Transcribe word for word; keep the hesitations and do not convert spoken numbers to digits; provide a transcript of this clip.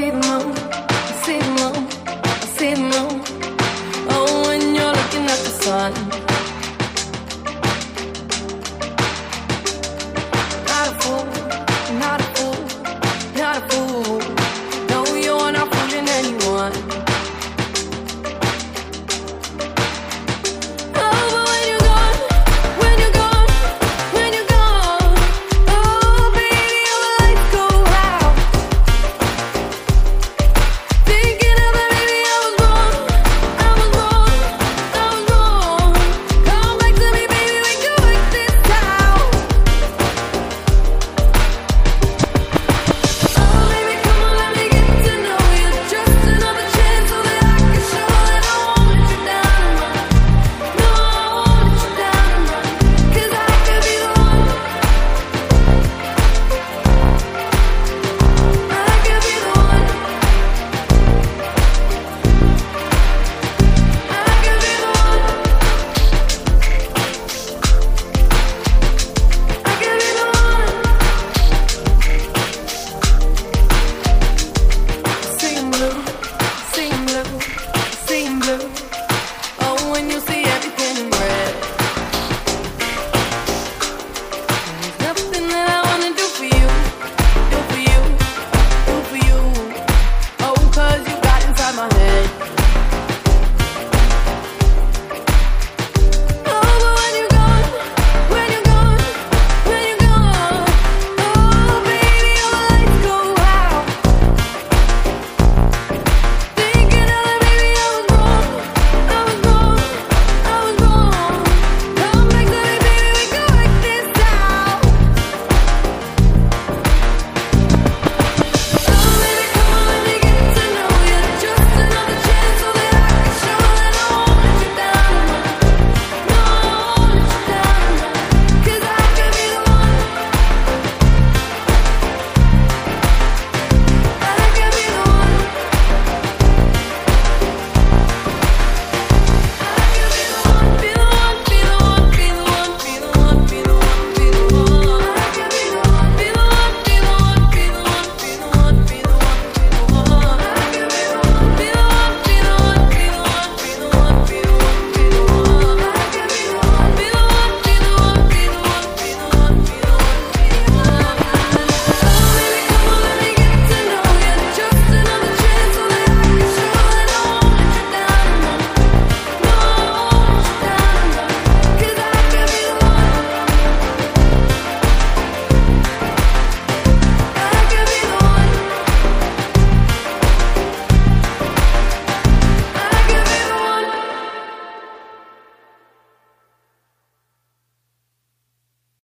feed the moon.